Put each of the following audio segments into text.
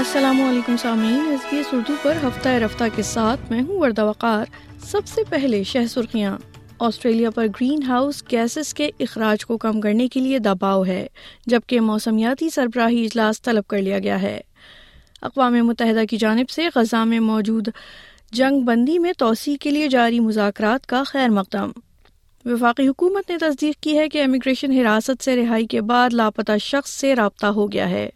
السلام علیکم سامعین، ایس بی ایس اردو پر ہفتہ رفتہ کے ساتھ میں ہوں وردہ وقار۔ سب سے پہلے شہ سرخیاں۔ آسٹریلیا پر گرین ہاؤس گیسز کے اخراج کو کم کرنے کے لیے دباؤ ہے، جبکہ موسمیاتی سربراہی اجلاس طلب کر لیا گیا ہے۔ اقوام متحدہ کی جانب سے غزہ میں موجود جنگ بندی میں توسیع کے لیے جاری مذاکرات کا خیر مقدم۔ وفاقی حکومت نے تصدیق کی ہے کہ امیگریشن حراست سے رہائی کے بعد لاپتہ شخص سے رابطہ ہو گیا ہے۔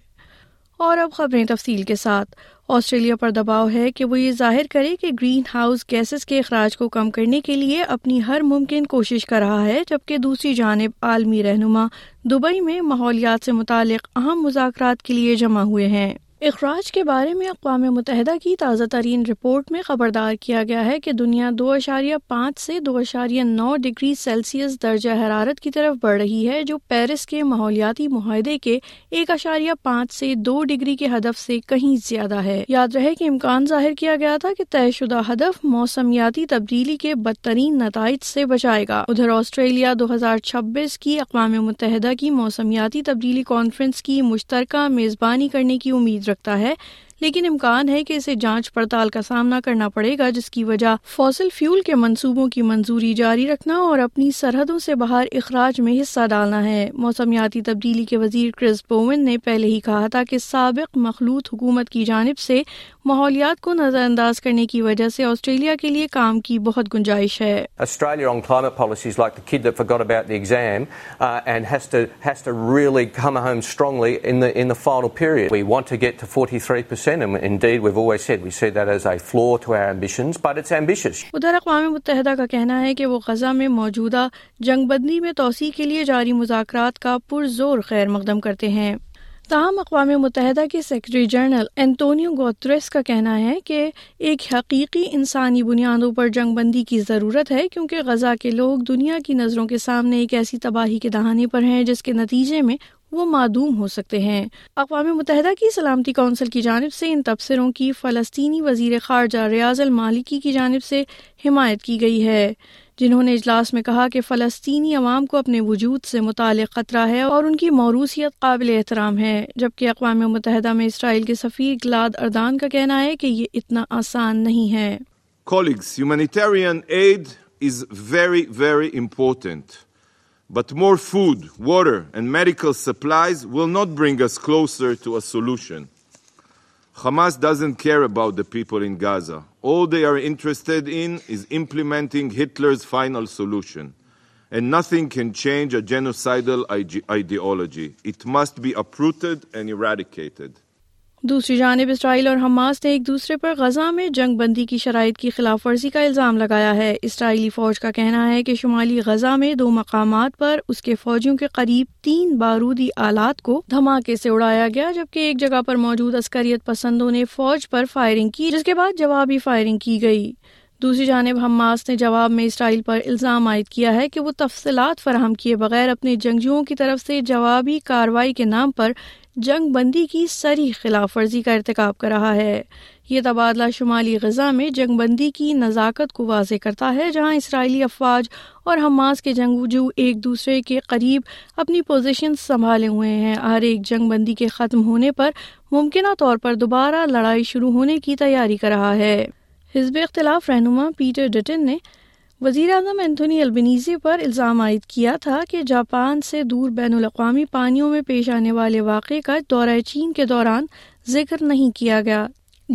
اور اب خبریں تفصیل کے ساتھ۔ آسٹریلیا پر دباؤ ہے کہ وہ یہ ظاہر کرے کہ گرین ہاؤس گیسز کے اخراج کو کم کرنے کے لیے اپنی ہر ممکن کوشش کر رہا ہے، جبکہ دوسری جانب عالمی رہنما دبئی میں ماحولیات سے متعلق اہم مذاکرات کے لیے جمع ہوئے ہیں۔ اخراج کے بارے میں اقوام متحدہ کی تازہ ترین رپورٹ میں خبردار کیا گیا ہے کہ دنیا 2.5 سے 2.9 ڈگری سیلسیس درجہ حرارت کی طرف بڑھ رہی ہے، جو پیرس کے ماحولیاتی معاہدے کے 1.5 سے 2 ڈگری کے ہدف سے کہیں زیادہ ہے۔ یاد رہے کہ امکان ظاہر کیا گیا تھا کہ طے شدہ ہدف موسمیاتی تبدیلی کے بدترین نتائج سے بچائے گا۔ ادھر آسٹریلیا 2026 کی اقوام متحدہ کی موسمیاتی تبدیلی کانفرنس کی مشترکہ میزبانی کرنے کی امید رکھتا ہے، لیکن امکان ہے کہ اسے جانچ پڑتال کا سامنا کرنا پڑے گا، جس کی وجہ فوسل فیول کے منصوبوں کی منظوری جاری رکھنا اور اپنی سرحدوں سے باہر اخراج میں حصہ ڈالنا ہے۔ موسمیاتی تبدیلی کے وزیر کرس بوون نے پہلے ہی کہا تھا کہ سابق مخلوط حکومت کی جانب سے ماحولیات کو نظر انداز کرنے کی وجہ سے آسٹریلیا کے لیے کام کی بہت گنجائش ہے۔ Australia on climate policies like the kid that forgot about the exam and has to really come home strongly in the final period. We want to get to 43%, and indeed we've always said we see that as a flaw to our ambitions, but it's ambitious. ادھر اقوام متحدہ کا کہنا ہے کہ وہ غزہ میں موجودہ جنگ بندی میں توسیع کے لیے جاری مذاکرات کا پرزور خیر مقدم کرتے ہیں۔ تاہم اقوام متحدہ کے سیکرٹری جنرل انتونیو گوتریس کا کہنا ہے کہ ایک حقیقی انسانی بنیادوں پر جنگ بندی کی ضرورت ہے، کیونکہ غزہ کے لوگ دنیا کی نظروں کے سامنے ایک ایسی تباہی کے دہانے پر ہیں جس کے نتیجے میں وہ معدوم ہو سکتے ہیں۔ اقوام متحدہ کی سلامتی کونسل کی جانب سے ان تبصروں کی فلسطینی وزیر خارجہ ریاض المالکی کی جانب سے حمایت کی گئی ہے، جنہوں نے اجلاس میں کہا کہ فلسطینی عوام کو اپنے وجود سے متعلق خطرہ ہے اور ان کی موروثیت قابل احترام ہے، جبکہ اقوام متحدہ میں اسرائیل کے سفیر گلاد اردان کا کہنا ہے کہ یہ اتنا آسان نہیں ہے۔ Colleagues, humanitarian aid is very, very important. But more food, water and medical supplies will not bring us closer to a solution. Hamas doesn't care about the people in Gaza. All they are interested in is implementing Hitler's final solution. And nothing can change a genocidal ideology. It must be uprooted and eradicated. دوسری جانب اسرائیل اور Hamas نے ایک دوسرے پر غزہ میں جنگ بندی کی شرائط کی خلاف ورزی کا الزام لگایا ہے۔ اسرائیلی فوج کا کہنا ہے کہ شمالی غزہ میں 2 مقامات پر اس کے فوجیوں کے قریب 3 بارودی آلات کو دھماکے سے اڑایا گیا، جبکہ ایک جگہ پر موجود عسکریت پسندوں نے فوج پر فائرنگ کی، جس کے بعد جوابی فائرنگ کی گئی۔ دوسری جانب حماس نے جواب میں اسرائیل پر الزام عائد کیا ہے کہ وہ تفصیلات فراہم کیے بغیر اپنے جنگجوؤں کی طرف سے جوابی کارروائی کے نام پر جنگ بندی کی صریح خلاف ورزی کا ارتکاب کر رہا ہے۔ یہ تبادلہ شمالی غزہ میں جنگ بندی کی نزاکت کو واضح کرتا ہے، جہاں اسرائیلی افواج اور حماس کے جنگجو ایک دوسرے کے قریب اپنی پوزیشن سنبھالے ہوئے ہیں، ہر ایک جنگ بندی کے ختم ہونے پر ممکنہ طور پر دوبارہ لڑائی شروع ہونے کی تیاری کر رہا ہے۔ حزب اختلاف رہنما پیٹر ڈٹن نے وزیر اعظم اینتھونی البنیزی پر الزام عائد کیا تھا کہ جاپان سے دور بین الاقوامی پانیوں میں پیش آنے والے واقعے کا دورہ چین کے دوران ذکر نہیں کیا گیا،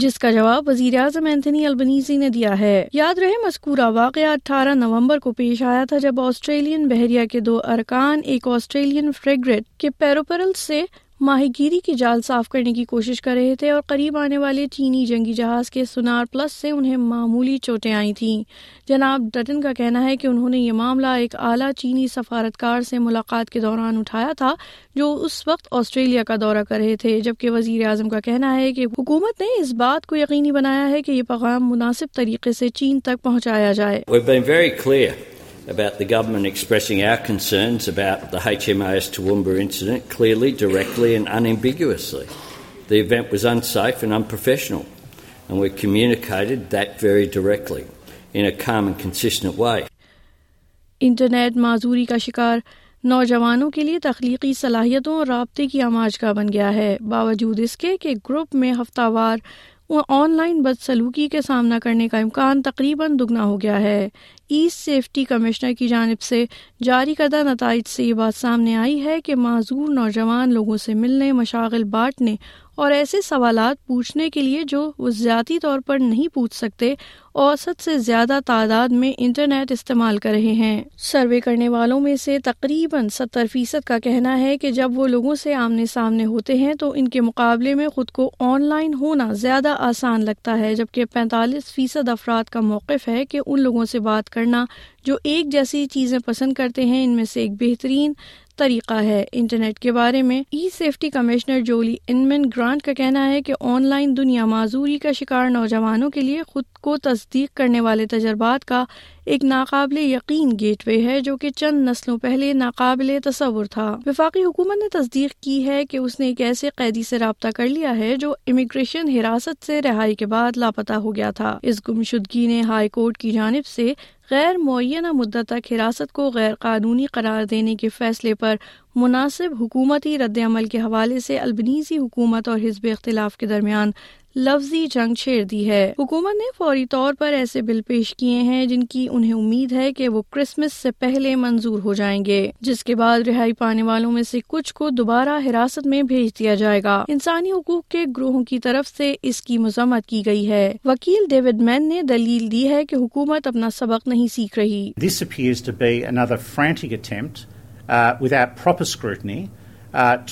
جس کا جواب وزیر اعظم اینتھونی البنیزی نے دیا ہے۔ یاد رہے مذکورہ واقعہ 18 نومبر کو پیش آیا تھا، جب آسٹریلین بحریہ کے 2 ارکان ایک آسٹریلین فریگریٹ کے پیروپرل سے ماہی گیری کی جال صاف کرنے کی کوشش کر رہے تھے اور قریب آنے والے چینی جنگی جہاز کے سونار پلس سے انہیں معمولی چوٹیں آئی تھیں۔ جناب ڈٹن کا کہنا ہے کہ انہوں نے یہ معاملہ ایک اعلیٰ چینی سفارتکار سے ملاقات کے دوران اٹھایا تھا، جو اس وقت آسٹریلیا کا دورہ کر رہے تھے، جبکہ وزیر اعظم کا کہنا ہے کہ حکومت نے اس بات کو یقینی بنایا ہے کہ یہ پیغام مناسب طریقے سے چین تک پہنچایا جائے۔ We've been very clear about the government expressing our concerns about the HMAS Toowoomba incident clearly, directly and unambiguously. The event was unsafe and unprofessional, and we communicated that very directly in a calm and consistent way. Internet معذوری کا شکار نوجوانوں کے لیے تخلیقی صلاحیتوں اور رابطے کی آماج کا بن گیا ہے، باوجود اس کے کہ گروپ میں ہفتہ وار آن لائن بدسلوکی کے سامنا کرنے کا امکان تقریباً دگنا ہو گیا ہے۔ ایسٹ سیفٹی کمشنر کی جانب سے جاری کردہ نتائج سے یہ بات سامنے آئی ہے کہ معذور نوجوان لوگوں سے ملنے، مشاغل بانٹنے اور ایسے سوالات پوچھنے کے لیے جو وہ ذاتی طور پر نہیں پوچھ سکتے، اوسط سے زیادہ تعداد میں انٹرنیٹ استعمال کر رہے ہیں۔ سروے کرنے والوں میں سے تقریباً 70% کا کہنا ہے کہ جب وہ لوگوں سے آمنے سامنے ہوتے ہیں تو ان کے مقابلے میں خود کو آن لائن ہونا زیادہ آسان لگتا ہے، جبکہ 45% افراد کا موقف ہے کہ ان لوگوں سے بات کرنا جو ایک جیسی چیزیں پسند کرتے ہیں ان میں سے ایک بہترین طریقہ ہے۔ انٹرنیٹ کے بارے میں e safety commissioner Julie Inman Grant کا کہنا ہے کہ آن لائن دنیا معذوری کا شکار نوجوانوں کے لیے خود کو تصدیق کرنے والے تجربات کا ایک ناقابل یقین گیٹ وے ہے، جو کہ چند نسلوں پہلے ناقابل تصور تھا۔ وفاقی حکومت نے تصدیق کی ہے کہ اس نے ایک ایسے قیدی سے رابطہ کر لیا ہے جو امیگریشن حراست سے رہائی کے بعد لاپتہ ہو گیا تھا۔ اس گمشدگی نے ہائی کورٹ کی جانب سے غیر معینہ مدت تک حراست کو غیر قانونی قرار دینے کے فیصلے پر مناسب حکومتی رد عمل کے حوالے سے البنیزی حکومت اور حزب اختلاف کے درمیان لفظی جنگ چھیڑ دی ہے۔ حکومت نے فوری طور پر ایسے بل پیش کیے ہیں جن کی انہیں امید ہے کہ وہ کرسمس سے پہلے منظور ہو جائیں گے، جس کے بعد رہائی پانے والوں میں سے کچھ کو دوبارہ حراست میں بھیج دیا جائے گا۔ انسانی حقوق کے گروہوں کی طرف سے اس کی مذمت کی گئی ہے۔ وکیل ڈیوڈ مین نے دلیل دی ہے کہ حکومت اپنا سبق نہیں سیکھ رہی۔ This appears to be another frantic attempt without proper scrutiny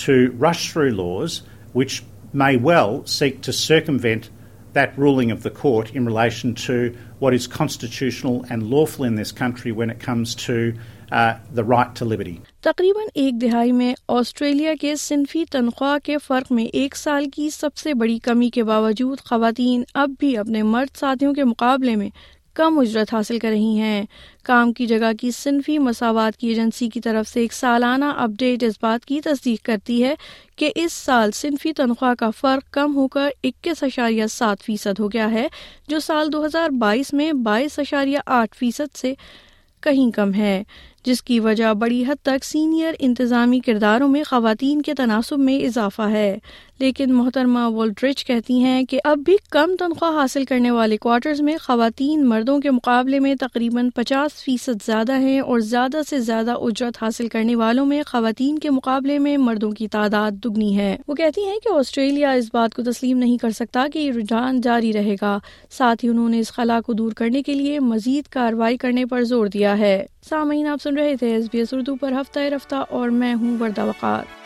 to rush through laws which may well seek to circumvent that ruling of the court in relation to what is constitutional and lawful in this country when it comes to the right to liberty. تقریباً ایک دہائی میں Australia کے صنفی تنخواہ کے فرق میں ایک سال کی سب سے بڑی کمی کے باوجود خواتین اب بھی اپنے مرد ساتھیوں کے مقابلے میں کم اجرت حاصل کر رہی ہیں۔ کام کی جگہ کی صنفی مساوات کی ایجنسی کی طرف سے ایک سالانہ اپ ڈیٹ اس بات کی تصدیق کرتی ہے کہ اس سال صنفی تنخواہ کا فرق کم ہو کر 21.7% ہو گیا ہے، جو سال 2022 میں 22.8% سے کہیں کم ہے، جس کی وجہ بڑی حد تک سینئر انتظامی کرداروں میں خواتین کے تناسب میں اضافہ ہے۔ لیکن محترمہ وولٹریچ کہتی ہیں کہ اب بھی کم تنخواہ حاصل کرنے والے کوارٹرز میں خواتین مردوں کے مقابلے میں تقریباً 50% زیادہ ہیں، اور زیادہ سے زیادہ اجرت حاصل کرنے والوں میں خواتین کے مقابلے میں مردوں کی تعداد دگنی ہے۔ وہ کہتی ہیں کہ آسٹریلیا اس بات کو تسلیم نہیں کر سکتا کہ یہ رجحان جاری رہے گا، ساتھ ہی انہوں نے اس خلا کو دور کرنے کے لیے مزید کارروائی کرنے پر زور دیا ہے۔ سامعین، آپ سن رہے تھے SBS اردو پر ہفتہ رفتہ، اور میں ہوں وردہ وقار۔